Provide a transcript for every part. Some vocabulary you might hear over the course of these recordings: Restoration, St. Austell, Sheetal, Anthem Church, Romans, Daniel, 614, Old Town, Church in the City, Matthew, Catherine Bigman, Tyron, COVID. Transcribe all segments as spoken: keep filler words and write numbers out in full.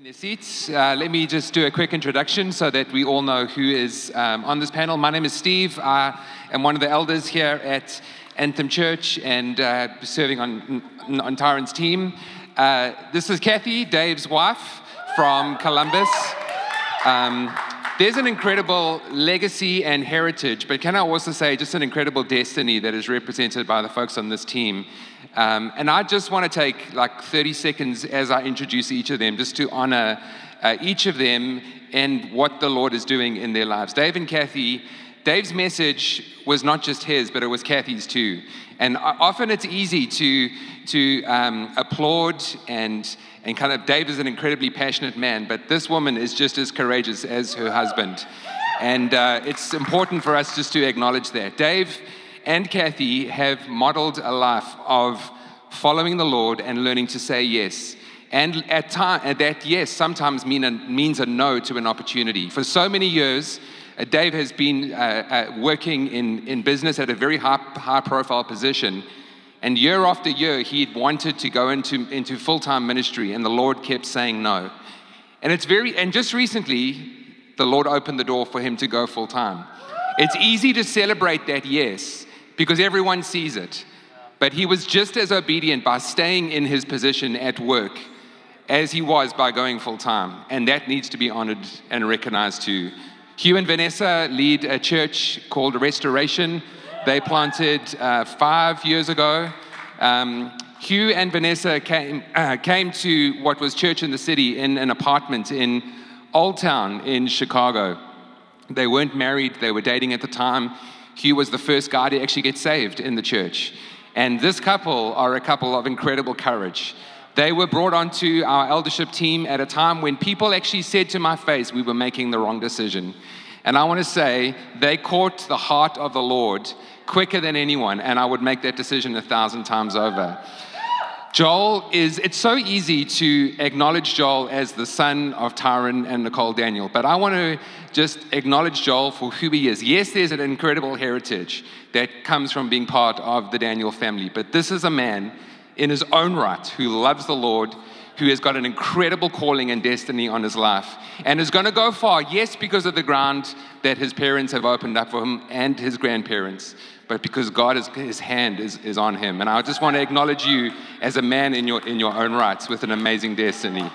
Taking their seats, uh, let me just do a quick introduction so that we all know who is um, on this panel. My name is Steve. I am one of the elders here at Anthem Church and uh, serving on, on Tyron's team. Uh, this is Kathy, Dave's wife from Columbus. Um, There's an incredible legacy and heritage, but can I also say just an incredible destiny that is represented by the folks on this team. Um, and I just want to take like thirty seconds as I introduce each of them, just to honor uh, each of them and what the Lord is doing in their lives. Dave and Kathy, Dave's message was not just his, but it was Kathy's too. And often it's easy to to um, applaud and and kind of, Dave is an incredibly passionate man, but this woman is just as courageous as her husband. And uh, it's important for us just to acknowledge that. Dave and Kathy have modeled a life of following the Lord and learning to say yes. And at time, that yes sometimes mean a, means a no to an opportunity. For so many years, Dave has been uh, uh, working in, in business at a very high, high-profile position, and year after year, he'd wanted to go into, into full-time ministry, and the Lord kept saying no. And it's very, and just recently, the Lord opened the door for him to go full-time. It's easy to celebrate that yes, because everyone sees it. But he was just as obedient by staying in his position at work as he was by going full-time, and that needs to be honored and recognized too. Hugh and Vanessa lead a church called Restoration. They planted uh, five years ago. Um, Hugh and Vanessa came uh, came to what was Church in the City in an apartment in Old Town in Chicago. They weren't married. They were dating at the time. Hugh was the first guy to actually get saved in the church. And this couple are a couple of incredible courage. They were brought onto our eldership team at a time when people actually said to my face we were making the wrong decision. And I want to say they caught the heart of the Lord quicker than anyone, and I would make that decision a thousand times over. Joel is, it's so easy to acknowledge Joel as the son of Tyron and Nicole Daniel, but I want to just acknowledge Joel for who he is. Yes, there's an incredible heritage that comes from being part of the Daniel family, but this is a man in his own right, who loves the Lord, who has got an incredible calling and destiny on his life, and is going to go far, yes, because of the ground that his parents have opened up for him and his grandparents, but because God, is, his hand is, is on him. And I just want to acknowledge you as a man in your, in your own rights with an amazing destiny.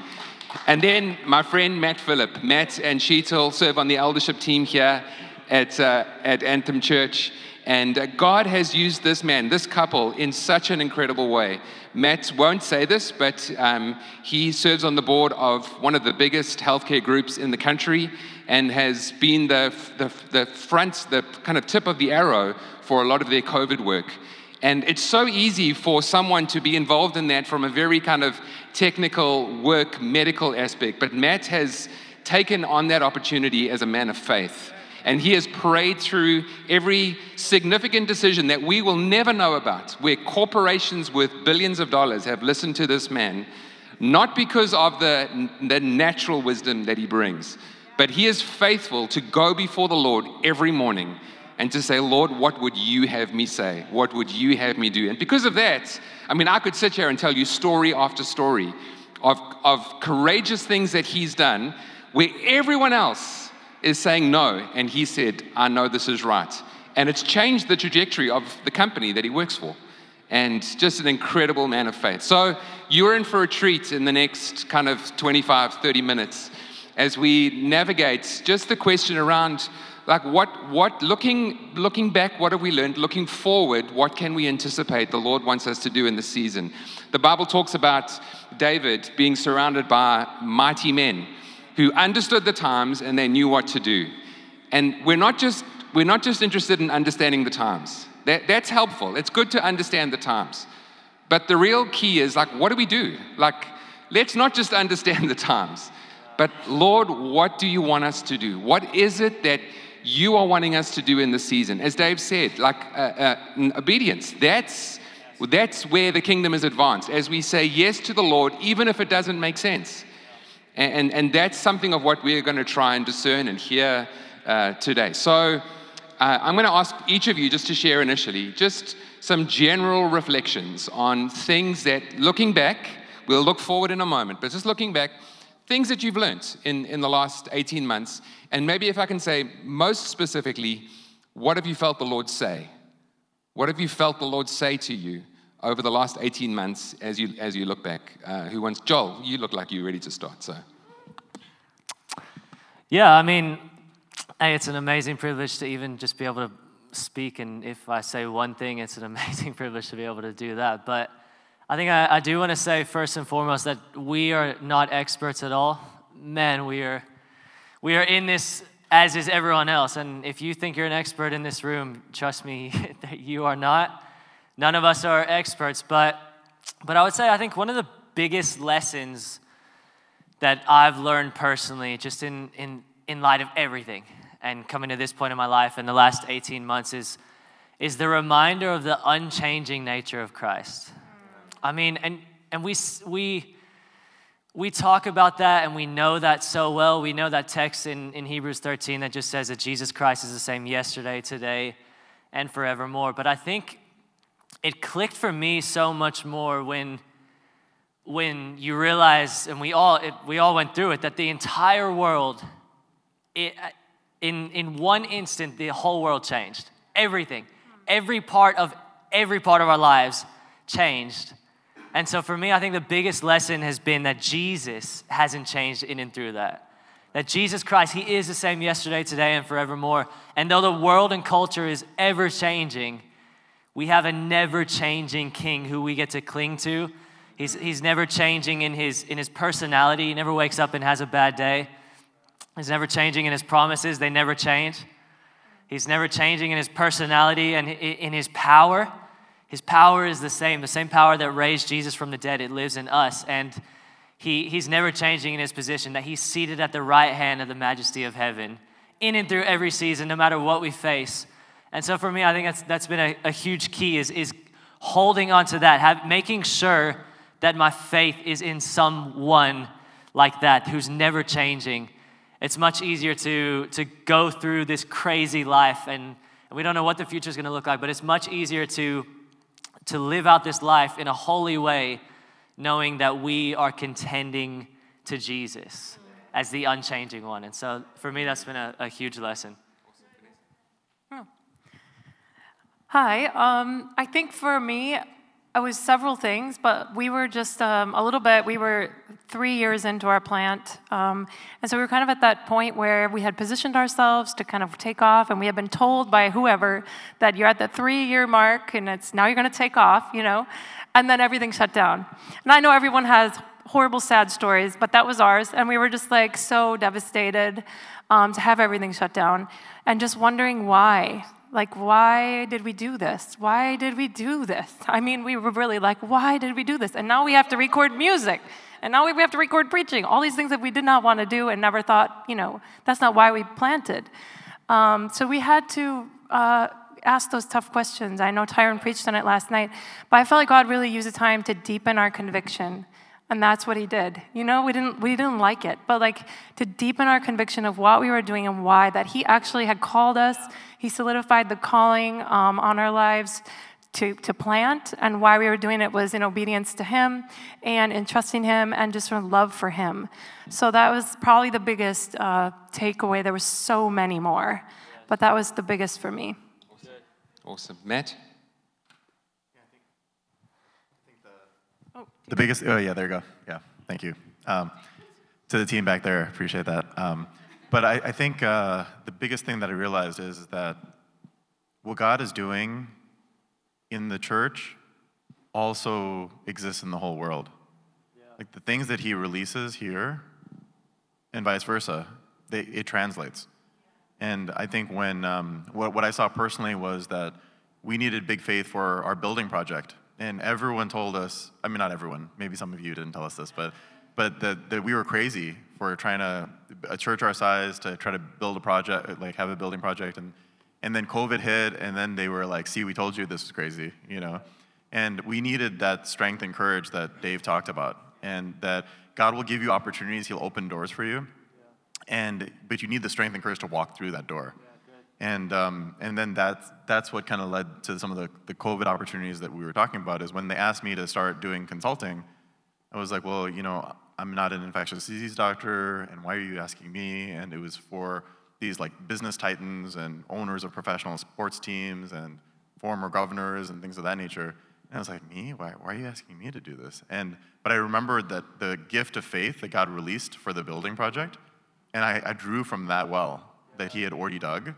And then my friend Matt Phillip. Matt and Sheetal serve on the eldership team here at, uh, at Anthem Church. And God has used this man, this couple, in such an incredible way. Matt won't say this, but um, he serves on the board of one of the biggest healthcare groups in the country and has been the, the, the front, the kind of tip of the arrow for a lot of their COVID work. And it's so easy for someone to be involved in that from a very kind of technical work, medical aspect. But Matt has taken on that opportunity as a man of faith. And he has prayed through every significant decision that we will never know about, where corporations with billions of dollars have listened to this man, not because of the, the natural wisdom that he brings, but he is faithful to go before the Lord every morning and to say, Lord, what would you have me say? What would you have me do? And because of that, I mean, I could sit here and tell you story after story of, of courageous things that he's done where everyone else is saying no, and he said, I know this is right. And it's changed the trajectory of the company that he works for. And just an incredible man of faith. So you're in for a treat in the next kind of twenty-five, thirty minutes as we navigate just the question around, like, what, what, looking, looking back, what have we learned? Looking forward, what can we anticipate the Lord wants us to do in this season? The Bible talks about David being surrounded by mighty men who understood the times and they knew what to do. And we're not just we're not just interested in understanding the times. That, that's helpful. It's good to understand the times. But the real key is, like, what do we do? Like, let's not just understand the times, but Lord, what do you want us to do? What is it that you are wanting us to do in this season? As Dave said, like, uh, uh, obedience. That's, that's where the kingdom is advanced, as we say yes to the Lord, even if it doesn't make sense. And, and, and that's something of what we're going to try and discern and hear uh, today. So uh, I'm going to ask each of you just to share initially just some general reflections on things that, looking back, we'll look forward in a moment, but just looking back, things that you've learned in, in the last eighteen months. And maybe if I can say most specifically, what have you felt the Lord say? What have you felt the Lord say to you over the last eighteen months as you as you look back? Uh, who wants? Joel, you look like you're ready to start, so. Yeah, I mean, hey, it's an amazing privilege to even just be able to speak. And if I say one thing, it's an amazing privilege to be able to do that. But I think I, I do want to say first and foremost that we are not experts at all. Man, we are we are in this as is everyone else. And if you think you're an expert in this room, trust me, that you are not. None of us are experts, but but I would say I think one of the biggest lessons that I've learned personally, just in in, in light of everything and coming to this point in my life in the last eighteen months, is is the reminder of the unchanging nature of Christ. I mean, and and we we. We talk about that and we know that so well. We know that text in, in Hebrews thirteen that just says that Jesus Christ is the same yesterday, today, and forevermore. But I think it clicked for me so much more when when you realize, and we all it, we all went through it, that the entire world, it, in in one instant, the whole world changed. Everything, every part of every part of our lives changed. And so for me, I think the biggest lesson has been that Jesus hasn't changed in and through that. That Jesus Christ, he is the same yesterday, today, and forevermore. And though the world and culture is ever changing, we have a never-changing king who we get to cling to. He's, he's never changing in his, in his personality. He never wakes up and has a bad day. He's never changing in his promises. They never change. He's never changing in his personality and in his power. His power is the same. The same power that raised Jesus from the dead, it lives in us. And he, he's never changing in his position, that he's seated at the right hand of the majesty of heaven, in and through every season, no matter what we face. And so for me, I think that's that's been a, a huge key, is, is holding on to that, have, making sure that my faith is in someone like that who's never changing. It's much easier to, to go through this crazy life, and, and we don't know what the future is going to look like, but it's much easier to... to live out this life in a holy way, knowing that we are contending to Jesus as the unchanging one. And so for me, that's been a, a huge lesson. Hi, um, I think for me, it was several things, but we were just um, a little bit, we were three years into our plant. Um, and so we were kind of at that point where we had positioned ourselves to kind of take off, and we had been told by whoever that you're at the three-year mark, and it's now you're going to take off, you know, and then everything shut down. And I know everyone has horrible, sad stories, but that was ours, and we were just like so devastated um, to have everything shut down and just wondering why. Like, why did we do this? Why did we do this? I mean, we were really like, why did we do this? And now we have to record music. And now we have to record preaching. All these things that we did not want to do and never thought, you know, that's not why we planted. Um, so we had to uh, ask those tough questions. I know Tyron preached on it last night. But I felt like God really used the time to deepen our conviction. And that's what he did. You know, we didn't we didn't like it, but like to deepen our conviction of what we were doing and why, that he actually had called us. He solidified the calling um, on our lives to, to plant, and why we were doing it was in obedience to him and in trusting him and just from love for him. So that was probably the biggest uh, takeaway. There were so many more, but that was the biggest for me. Awesome. Awesome. Matt? The biggest, oh yeah, there you go. Yeah, thank you. Um, to the team back there, appreciate that. Um, but I, I think uh, the biggest thing that I realized is that what God is doing in the church also exists in the whole world. Yeah. Like the things that he releases here and vice versa, they, it translates. And I think when, um, what, what I saw personally was that we needed big faith for our building project. And everyone told us, I mean, not everyone, maybe some of you didn't tell us this, but but that, that we were crazy for trying to, a church our size, to try to build a project, like have a building project. And, and then COVID hit, and then they were like, see, we told you this was crazy, you know. And we needed that strength and courage that Dave talked about, and that God will give you opportunities. He'll open doors for you. And but you need the strength and courage to walk through that door. And um, and then that's, that's what kind of led to some of the, the COVID opportunities that we were talking about, is when they asked me to start doing consulting, I was like, well, you know, I'm not an infectious disease doctor, and why are you asking me? And it was for these like business titans and owners of professional sports teams and former governors and things of that nature. And I was like, me? Why, why are you asking me to do this? And but I remembered that the gift of faith that God released for the building project, and I, I drew from that well that he had already dug,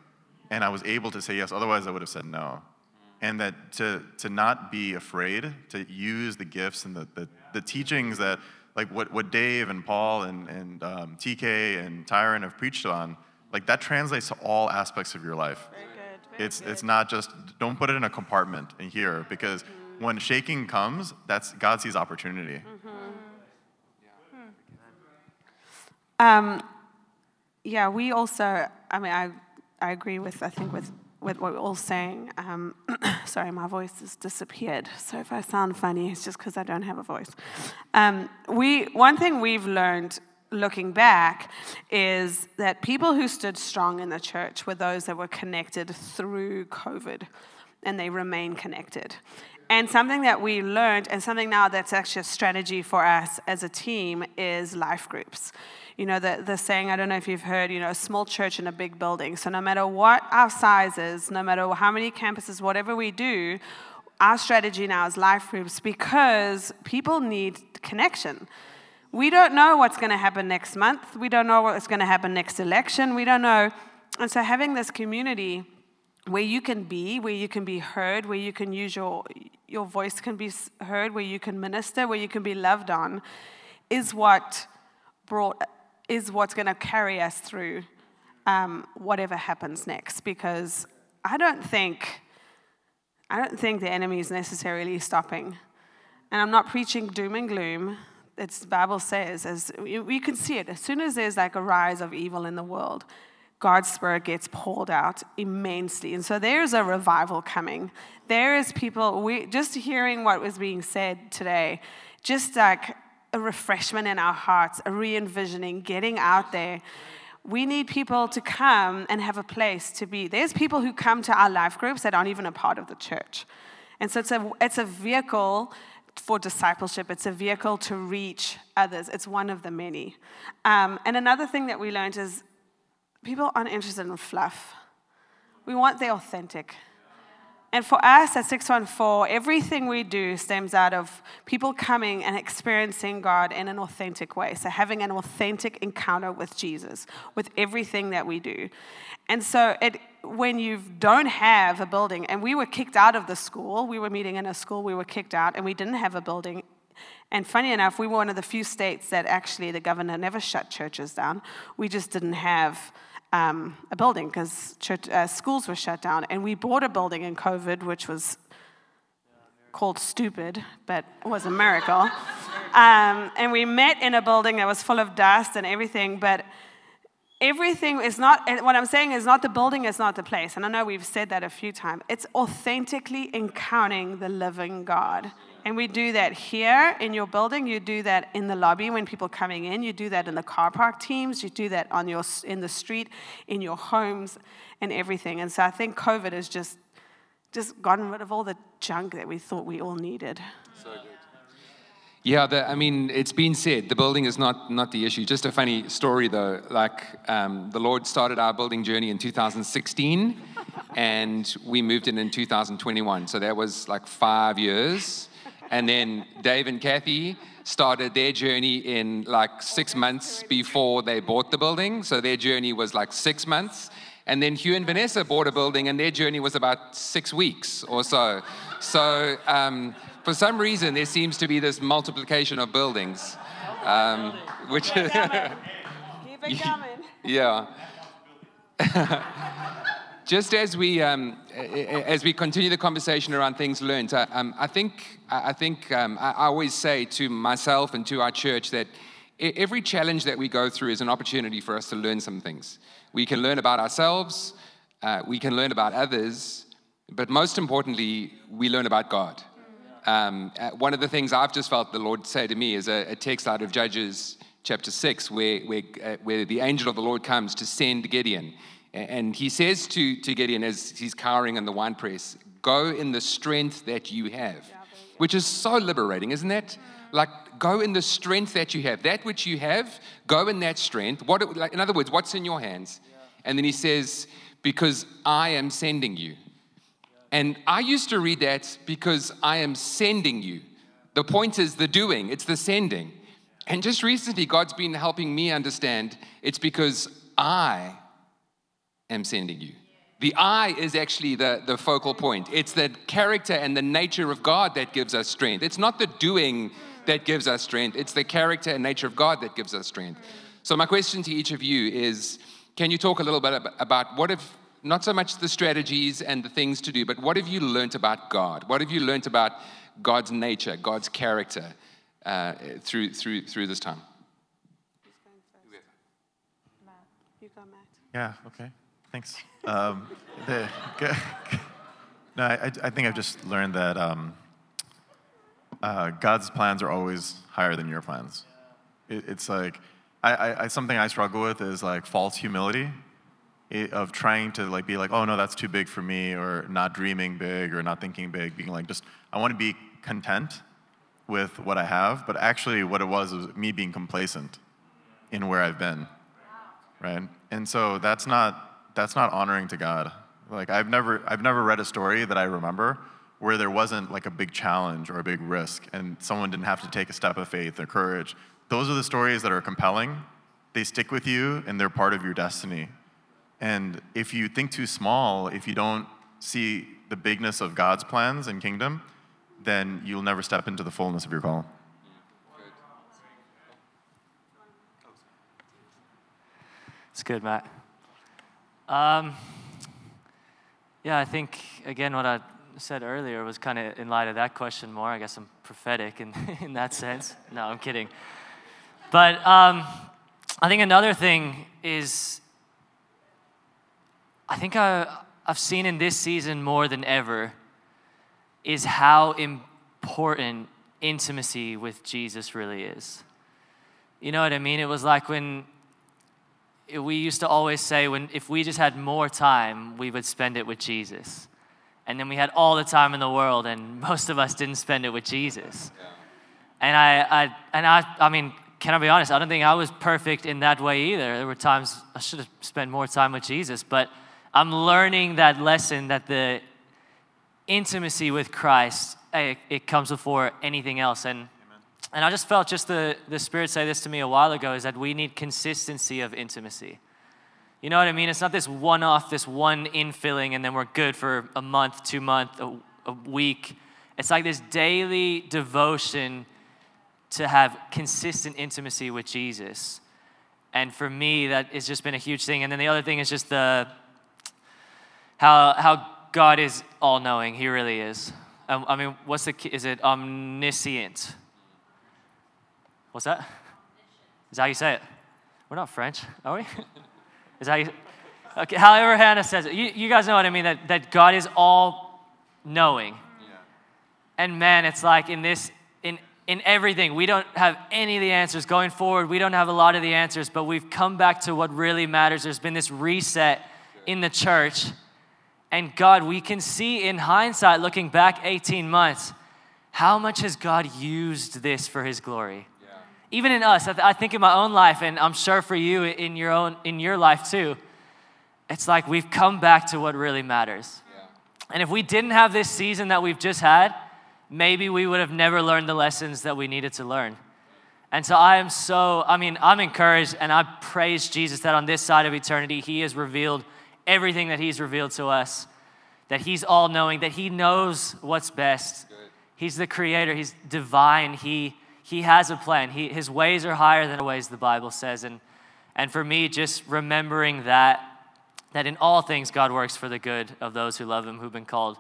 and I was able to say yes. Otherwise, I would have said no. And that to to not be afraid to use the gifts and the the, the teachings that like what, what Dave and Paul and and um, T K and Tyron have preached on, like that translates to all aspects of your life. Very good. Very it's good. It's not just don't put it in a compartment in here, because mm-hmm. when shaking comes, that's God sees opportunity. Mm-hmm. Mm-hmm. Um, yeah, we also. I mean, I I agree with I think with. with what we're all saying. Um, sorry, my voice has disappeared. So if I sound funny, it's just because I don't have a voice. Um, we one thing we've learned looking back is that people who stood strong in the church were those that were connected through COVID, and they remain connected. And something that we learned, and something now that's actually a strategy for us as a team, is life groups. You know, the, the saying, I don't know if you've heard, you know, a small church in a big building. So no matter what our size is, no matter how many campuses, whatever we do, our strategy now is life groups, because people need connection. We don't know what's going to happen next month. We don't know what's going to happen next election. We don't know. And so having this community where you can be, where you can be heard, where you can use your your voice can be heard, where you can minister, where you can be loved on, is what brought is what's going to carry us through um, whatever happens next. Because I don't think I don't think the enemy is necessarily stopping, and I'm not preaching doom and gloom. It's the Bible says, as we can see it, as soon as there's like a rise of evil in the world, God's Spirit gets poured out immensely. And so there is a revival coming. There is people, we, just hearing what was being said today, just like a refreshment in our hearts, a re-envisioning, getting out there. We need people to come and have a place to be. There's people who come to our life groups that aren't even a part of the church. And so it's a, it's a vehicle for discipleship. It's a vehicle to reach others. It's one of the many. Um, and another thing that we learned is, people aren't interested in fluff. We want the authentic. And for us at six one four, everything we do stems out of people coming and experiencing God in an authentic way. So having an authentic encounter with Jesus, with everything that we do. And so it, when you don't have a building, and we were kicked out of the school, we were meeting in a school, we were kicked out, and we didn't have a building. And funny enough, we were one of the few states that actually the governor never shut churches down. We just didn't have Um, a building because uh, schools were shut down, and we bought a building in COVID, which was called stupid, but it was a miracle. Um, and we met in a building that was full of dust and everything, but everything is not, and what I'm saying is not the building is not the place, and I know we've said that a few times. It's authentically encountering the living God. And we do that here in your building. You do that in the lobby when people are coming in. You do that in the car park teams. You do that on your in the street, in your homes, and everything. And so I think COVID has just just gotten rid of all the junk that we thought we all needed. So good. Yeah, the, I mean, it's been said. The building is not not the issue. Just a funny story, though. Like, um, the Lord started our building journey in two thousand sixteen, and we moved in in two thousand twenty-one. So that was like five years. And then Dave and Kathy started their journey in like six months before they bought the building. So their journey was like six months. And then Hugh and Vanessa bought a building, and their journey was about six weeks or so. So um, for some reason, there seems to be this multiplication of buildings. Um, which Keep it coming. Keep it coming. Yeah. Just as we um, as we continue the conversation around things learned, I, um, I think I think um, I always say to myself and to our church that every challenge that we go through is an opportunity for us to learn some things. We can learn about ourselves, uh, we can learn about others, but most importantly, we learn about God. Um, one of the things I've just felt the Lord say to me is a, a text out of Judges chapter six, where where, uh, where the angel of the Lord comes to send Gideon. And he says to, to Gideon as he's cowering in the winepress, go in the strength that you have, which is so liberating, isn't it? like go in the strength that you have. That which you have, go in that strength. What, it, like, in other words, what's in your hands? Yeah. And then he says, because I am sending you. Yeah. And I used to read that, because I am sending you. Yeah. The point is the doing, it's the sending. Yeah. And just recently, God's been helping me understand it's because I am sending you. The I is actually the, the focal point. It's the character and the nature of God that gives us strength. It's not the doing that gives us strength. It's the character and nature of God that gives us strength. So my question to each of you is, can you talk a little bit about what if, not so much the strategies and the things to do, but what have you learned about God? What have you learned about God's nature, God's character uh, through through through this time? Who's going first? Matt. You go, Matt. Yeah, okay. Thanks. Um, the, no, I, I think I've just learned that um, uh, God's plans are always higher than your plans. It, it's like I, I, I, something I struggle with is like false humility it, of trying to like be like, oh no, that's too big for me, or not dreaming big, or not thinking big. Being like, just I want to be content with what I have, but actually, what it was was me being complacent in where I've been, right? And so that's not. That's not honoring to God. Like I've never, I've never read a story that I remember where there wasn't like a big challenge or a big risk, and someone didn't have to take a step of faith or courage. Those are the stories that are compelling. They stick with you, and they're part of your destiny. And if you think too small, if you don't see the bigness of God's plans and kingdom, then you'll never step into the fullness of your call. It's good, Matt. Um, yeah, I think, again, what I said earlier was kind of in light of that question more. I guess I'm prophetic in, in that sense. No, I'm kidding. But um, I think another thing is, I think I, I've seen in this season more than ever is how important intimacy with Jesus really is. You know what I mean? It was like when... we used to always say, when if we just had more time, we would spend it with Jesus. And then we had all the time in the world, and most of us didn't spend it with Jesus. Yeah. And I, I, and I, I mean, can I be honest? I don't think I was perfect in that way either. There were times I should have spent more time with Jesus, but I'm learning that lesson that the intimacy with Christ, it, it comes before anything else. And And I just felt just the, the Spirit say this to me a while ago, is that we need consistency of intimacy. You know what I mean? It's not this one-off, this one infilling, and then we're good for a month, two months, a, a week. It's like this daily devotion to have consistent intimacy with Jesus. And for me, that has just been a huge thing. And then the other thing is just the how how God is all-knowing. He really is. Um, I mean, what's the is it omniscient? What's that? Is that how you say it? We're not French, are we? Is that how you, okay, however Hannah says it. You, you guys know what I mean, that, that God is all-knowing. Yeah. And man, it's like in this, in, in everything, we don't have any of the answers. Going forward, we don't have a lot of the answers, but we've come back to what really matters. There's been this reset in the church. And God, we can see in hindsight, looking back eighteen months, how much has God used this for His glory? Even in us, I, th- I think in my own life, and I'm sure for you in your own in your life too, it's like we've come back to what really matters. Yeah. And if we didn't have this season that we've just had, maybe we would have never learned the lessons that we needed to learn. And so I am so, I mean, I'm encouraged, and I praise Jesus that on this side of eternity, He has revealed everything that He's revealed to us, that He's all-knowing, that He knows what's best. Good. He's the Creator. He's divine. He He has a plan. He, his ways are higher than our ways, the Bible says. And and for me, just remembering that, that in all things God works for the good of those who love Him, who've been called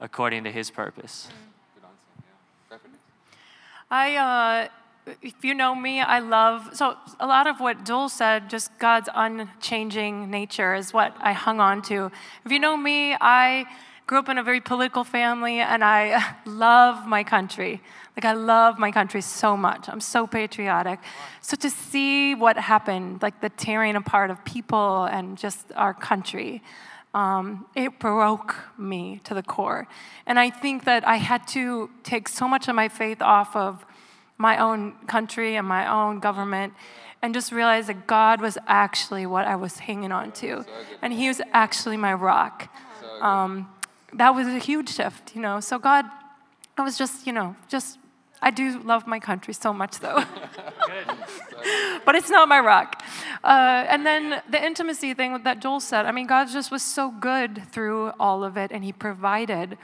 according to His purpose. Good answer, yeah. I, uh, if you know me, I love, so a lot of what Joel said, just God's unchanging nature is what I hung on to. If you know me, I... grew up in a very political family, and I love my country. Like, I love my country so much. I'm so patriotic. So to see what happened, like the tearing apart of people and just our country, um, it broke me to the core. And I think that I had to take so much of my faith off of my own country and my own government, and just realized that God was actually what I was hanging on to, and He was actually my rock. Um, that was a huge shift, you know. So God, I was just, you know, just I do love my country so much, though. But it's not my rock. Uh, and then the intimacy thing that Joel said, I mean, God just was so good through all of it, and He provided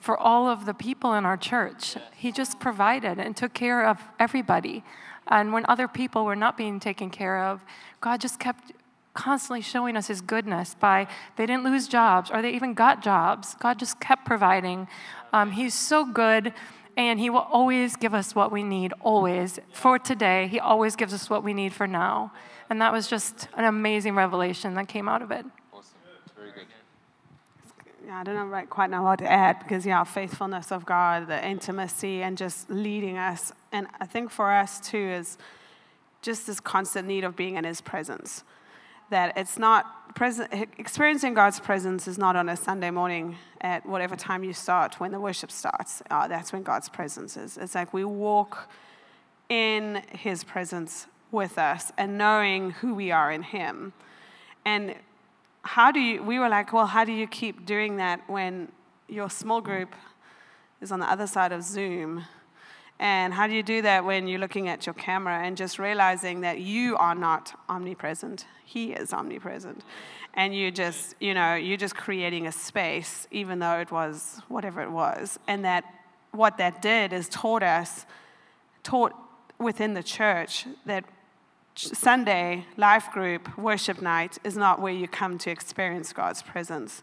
for all of the people in our church. He just provided and took care of everybody. And when other people were not being taken care of, God just kept constantly showing us His goodness by they didn't lose jobs, or they even got jobs. God just kept providing. Um, he's so good. And He will always give us what we need, always. For today, He always gives us what we need for now. And that was just an amazing revelation that came out of it. Awesome. Very good. Yeah, I don't know right quite now what to add, because, yeah, faithfulness of God, the intimacy, and just leading us. And I think for us, too, is just this constant need of being in His presence. That it's not, present, experiencing God's presence is not on a Sunday morning at whatever time you start, when the worship starts. Uh, that's when God's presence is. It's like we walk in His presence with us and knowing who we are in Him. And how do you, we were like, well, how do you keep doing that when your small group is on the other side of Zoom? And how do you do that when you're looking at your camera and just realizing that you are not omnipresent? He is omnipresent. And you just, you know, you're just creating a space, even though it was whatever it was. And that what that did is taught us, taught within the church, that Sunday, life group, worship night is not where you come to experience God's presence.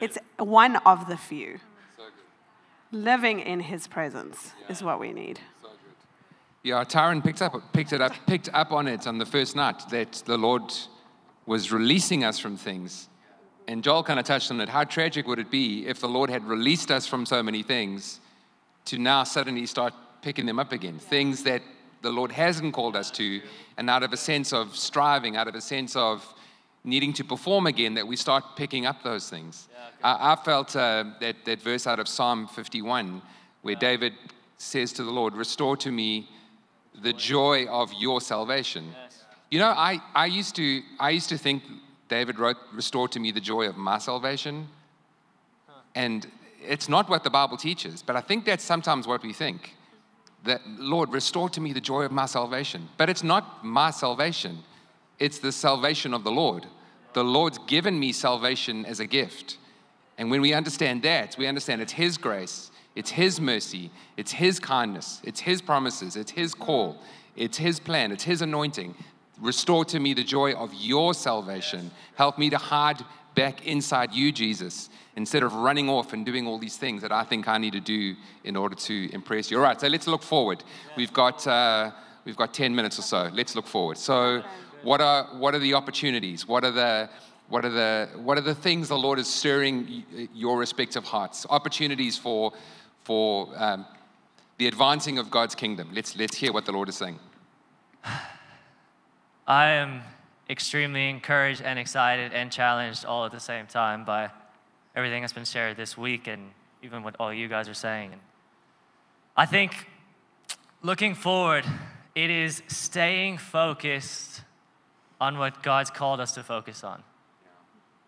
It's one of the few. Living in His presence yeah. is what we need. So good. Yeah, Tyron picked up, picked it up, picked up on it on the first night that the Lord was releasing us from things, and Joel kind of touched on it. How tragic would it be if the Lord had released us from so many things, to now suddenly start picking them up again? Yeah. Things that the Lord hasn't called us to, and out of a sense of striving, out of a sense of needing to perform again, that we start picking up those things. Yeah, okay. I, I felt uh, that, that verse out of Psalm fifty-one, where yeah. David says to the Lord, restore to me the joy of your salvation. Yes. You know, I, I used to I used to think David wrote, restore to me the joy of my salvation. Huh. And it's not what the Bible teaches, but I think that's sometimes what we think. That, Lord, restore to me the joy of my salvation. But it's not my salvation. It's the salvation of the Lord. The Lord's given me salvation as a gift. And when we understand that, we understand it's His grace, it's His mercy, it's His kindness, it's His promises, it's His call, it's His plan, it's His anointing. Restore to me the joy of your salvation. Help me to hide back inside you, Jesus, instead of running off and doing all these things that I think I need to do in order to impress you. All right, so let's look forward. We've got uh, we've got ten minutes or so. Let's look forward. So... What are what are the opportunities? What are the what are the what are the things the Lord is stirring your respective hearts? Opportunities for for um, the advancing of God's kingdom. Let's let's hear what the Lord is saying. I am extremely encouraged and excited and challenged all at the same time by everything that's been shared this week, and even what all you guys are saying. And I think looking forward, it is staying focused on what God's called us to focus on.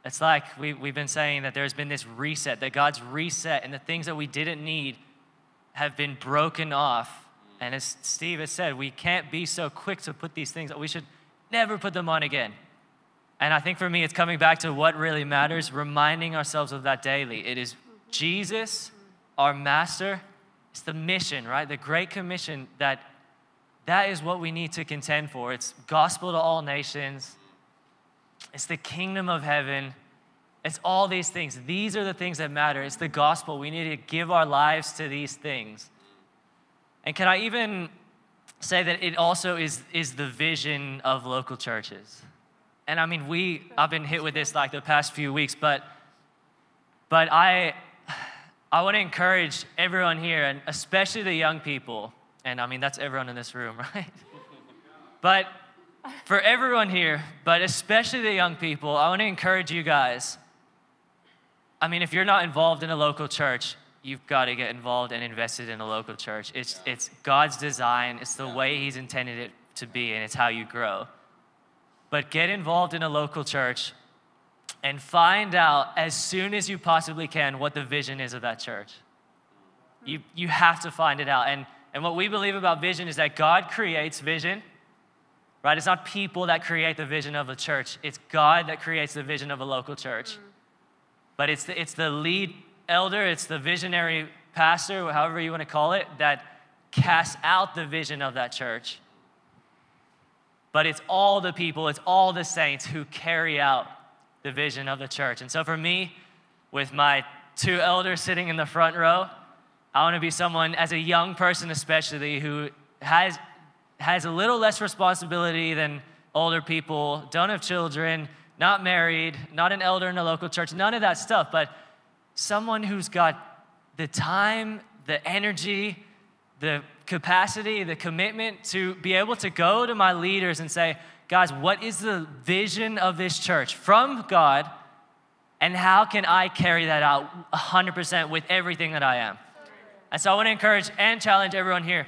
It's like we, we've been saying that there's been this reset, that God's reset, and the things that we didn't need have been broken off. And as Steve has said, we can't be so quick to put these things, we should never put them on again. And I think for me, it's coming back to what really matters, reminding ourselves of that daily. It is Jesus, our master. It's the mission, right? The Great Commission that That is what we need to contend for. It's gospel to all nations. It's the kingdom of heaven. It's all these things. These are the things that matter. It's the gospel. We need to give our lives to these things. And can I even say that it also is, is the vision of local churches? And I mean, we, I've been hit with this like the past few weeks, but, but I, I want to encourage everyone here, and especially the young people. And I mean, that's everyone in this room, right? But for everyone here, but especially the young people, I want to encourage you guys. I mean, if you're not involved in a local church, you've got to get involved and invested in a local church. It's yeah. it's God's design. It's the yeah. way he's intended it to be, and it's how you grow. But get involved in a local church and find out as soon as you possibly can what the vision is of that church. You you have to find it out. And and what we believe about vision is that God creates vision, right? It's not people that create the vision of a church. It's God that creates the vision of a local church. Mm. But it's the, it's the lead elder, it's the visionary pastor, however you want to call it, that casts out the vision of that church. But it's all the people, it's all the saints who carry out the vision of the church. And so for me, with my two elders sitting in the front row, I want to be someone, as a young person especially, who has has a little less responsibility than older people, don't have children, not married, not an elder in a local church, none of that stuff, but someone who's got the time, the energy, the capacity, the commitment to be able to go to my leaders and say, guys, what is the vision of this church from God, and how can I carry that out one hundred percent with everything that I am? And so I want to encourage and challenge everyone here.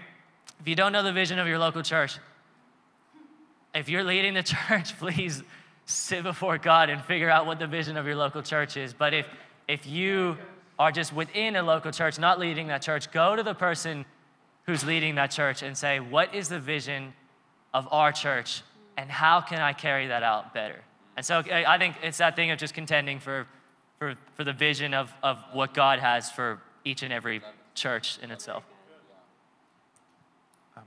If you don't know the vision of your local church, if you're leading the church, please sit before God and figure out what the vision of your local church is. But if if you are just within a local church, not leading that church, go to the person who's leading that church and say, what is the vision of our church, and how can I carry that out better? And so I think it's that thing of just contending for for, for the vision of, of what God has for each and every church in itself. Um,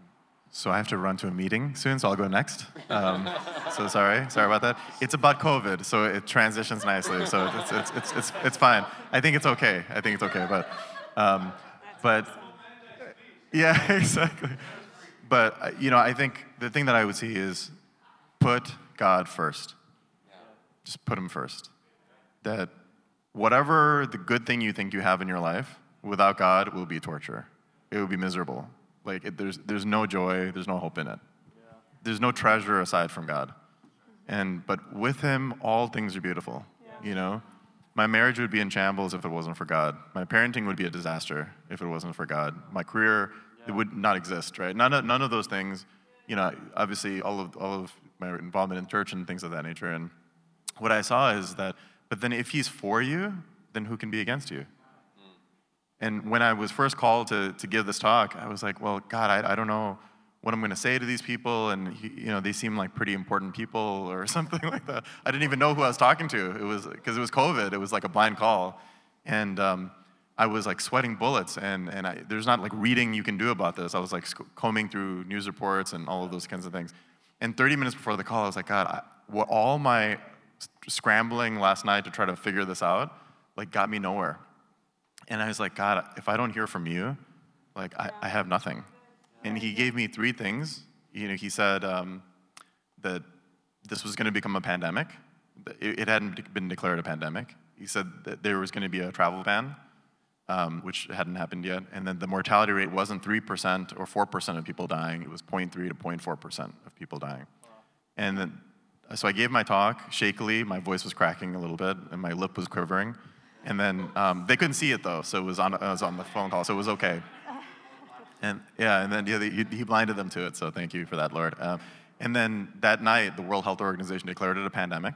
so I have to run to a meeting soon, so I'll go next. Um, so sorry, sorry about that. It's about COVID, so it transitions nicely. So it's it's it's it's, it's fine. I think it's okay. I think it's okay. But um, but yeah, exactly. But you know, I think the thing that I would see is put God first. Just put him first. That whatever the good thing you think you have in your life, without God, it will be torture. It will be miserable. Like, it, there's there's no joy. There's no hope in it. Yeah. There's no treasure aside from God. Mm-hmm. And but with him, all things are beautiful. Yeah. You know? My marriage would be in shambles if it wasn't for God. My parenting would be a disaster if it wasn't for God. My career, yeah. it would not exist, right? None of, none of those things, you know, obviously all of all of my involvement in church and things of that nature. And what I saw is that, but then if he's for you, then who can be against you? And when I was first called to, to give this talk, I was like, well, God, I, I don't know what I'm going to say to these people. And, he, you know, they seem like pretty important people or something like that. I didn't even know who I was talking to. It was because it was COVID. It was like a blind call. And um, I was like sweating bullets. And, and I, there's not like reading you can do about this. I was like sc- combing through news reports and all of those kinds of things. And thirty minutes before the call, I was like, God, I, what, all my scrambling last night to try to figure this out, like got me nowhere. And I was like, God, if I don't hear from you, like, I, I have nothing. And he gave me three things. You know, he said um, that this was going to become a pandemic. It, it hadn't been declared a pandemic. He said that there was going to be a travel ban, um, which hadn't happened yet. And then the mortality rate wasn't three percent or four percent of people dying. It was zero point three to zero point four percent of people dying. Wow. And then, so I gave my talk shakily. My voice was cracking a little bit, and my lip was quivering. And then um, they couldn't see it though, so it was on. I was on the phone call, so it was okay. And yeah, and then yeah, they, he blinded them to it. So thank you for that, Lord. Um, and then that night, the World Health Organization declared it a pandemic.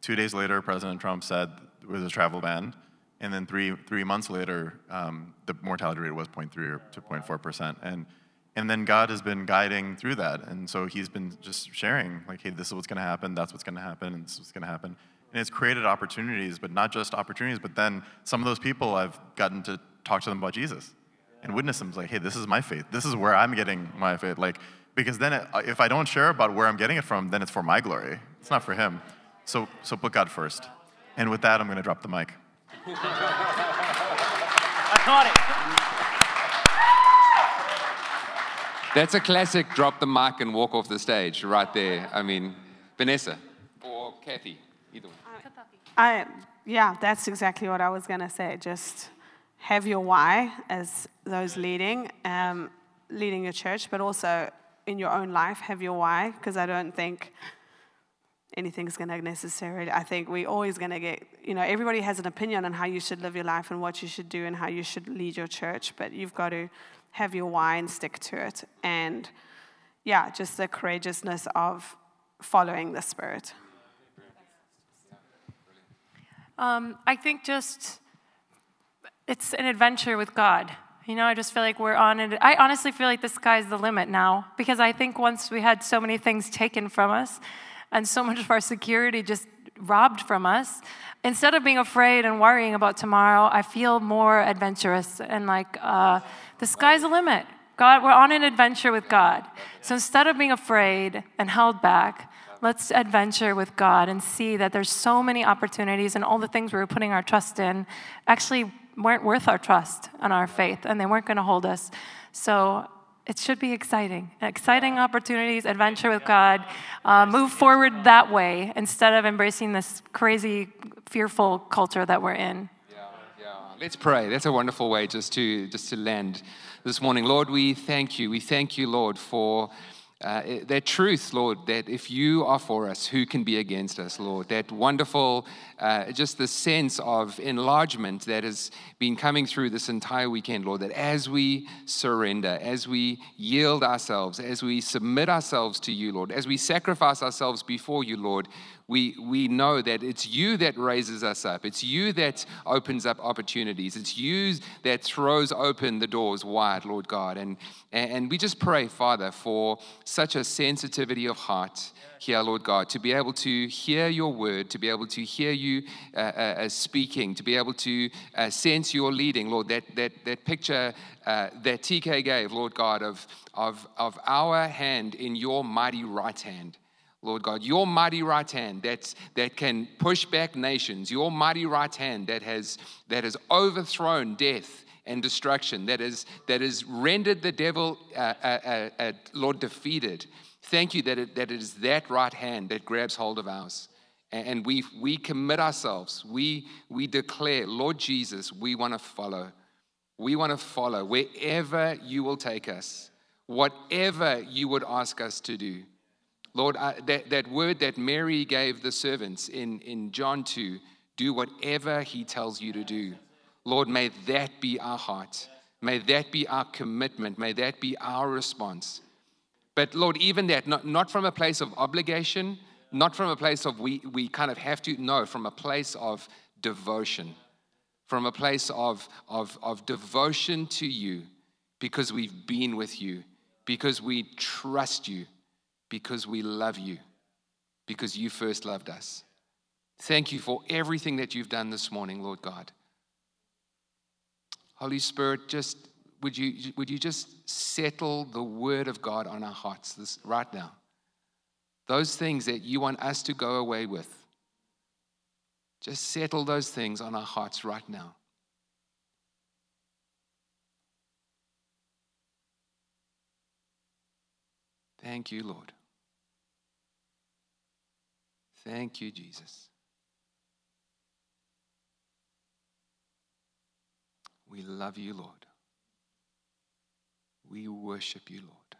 Two days later, President Trump said it was a travel ban. And then three three months later, um, the mortality rate was zero point three or two point four percent. And and then God has been guiding through that. And so He's been just sharing, like, hey, this is what's going to happen. That's what's going to happen. And this is what's going to happen. And it's created opportunities, but not just opportunities, but then some of those people I've gotten to talk to them about Jesus and witness them. It's like, hey, this is my faith. This is where I'm getting my faith. Like, because then it, if I don't share about where I'm getting it from, then it's for my glory. It's not for him. So, so put God first. And with that, I'm going to drop the mic. I caught it. That's a classic drop the mic and walk off the stage right there. I mean, Vanessa or Kathy. Either way. I, yeah, that's exactly what I was going to say. Just have your why as those leading, um, leading your church, but also in your own life, have your why, because I don't think anything's going to necessarily, I think we're always going to get, you know, everybody has an opinion on how you should live your life and what you should do and how you should lead your church, but you've got to have your why and stick to it. And yeah, just the courageousness of following the Spirit. Um, I think just, it's an adventure with God. You know, I just feel like we're on it. I honestly feel like the sky's the limit now, because I think once we had so many things taken from us and so much of our security just robbed from us, instead of being afraid and worrying about tomorrow, I feel more adventurous and like uh, the sky's the limit. God, we're on an adventure with God. So instead of being afraid and held back, let's adventure with God and see that there's so many opportunities, and all the things we were putting our trust in actually weren't worth our trust and our faith, and they weren't going to hold us. So it should be exciting. Exciting opportunities, adventure with God, uh, move forward that way instead of embracing this crazy, fearful culture that we're in. Yeah, yeah. Let's pray. That's a wonderful way just to just to land this morning. Lord, we thank you. We thank you, Lord, for Uh, that truth, Lord, that if you are for us, who can be against us, Lord? That wonderful, uh, just the sense of enlargement that has been coming through this entire weekend, Lord, that as we surrender, as we yield ourselves, as we submit ourselves to you, Lord, as we sacrifice ourselves before you, Lord, We we know that it's you that raises us up. It's you that opens up opportunities. It's you that throws open the doors wide, Lord God. And and we just pray, Father, for such a sensitivity of heart here, Lord God, to be able to hear your word, to be able to hear you uh, uh, speaking, to be able to uh, sense your leading, Lord. That that that picture uh, that T K gave, Lord God, of of of our hand in your mighty right hand. Lord God, your mighty right hand that's, that can push back nations, your mighty right hand that has that has overthrown death and destruction, that has that has rendered the devil, uh, uh, uh, Lord, defeated. Thank you that it, that it is that right hand that grabs hold of ours. And we we commit ourselves. We we declare, Lord Jesus, we want to follow. We want to follow wherever you will take us, whatever you would ask us to do. Lord, uh, that, that word that Mary gave the servants in, in John two, do whatever he tells you to do. Lord, may that be our heart. May that be our commitment. May that be our response. But Lord, even that, not, not from a place of obligation, not from a place of we, we kind of have to, no, from a place of devotion, from a place of, of, of devotion to you, because we've been with you, because we trust you, because we love you, because you first loved us. Thank you for everything that you've done this morning, Lord God. Holy Spirit, just would you would you just settle the word of God on our hearts this, right now? Those things that you want us to go away with, just settle those things on our hearts right now. Thank you, Lord. Thank you, Jesus. We love you, Lord. We worship you, Lord.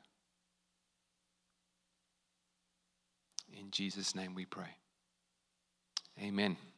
In Jesus' name we pray. Amen.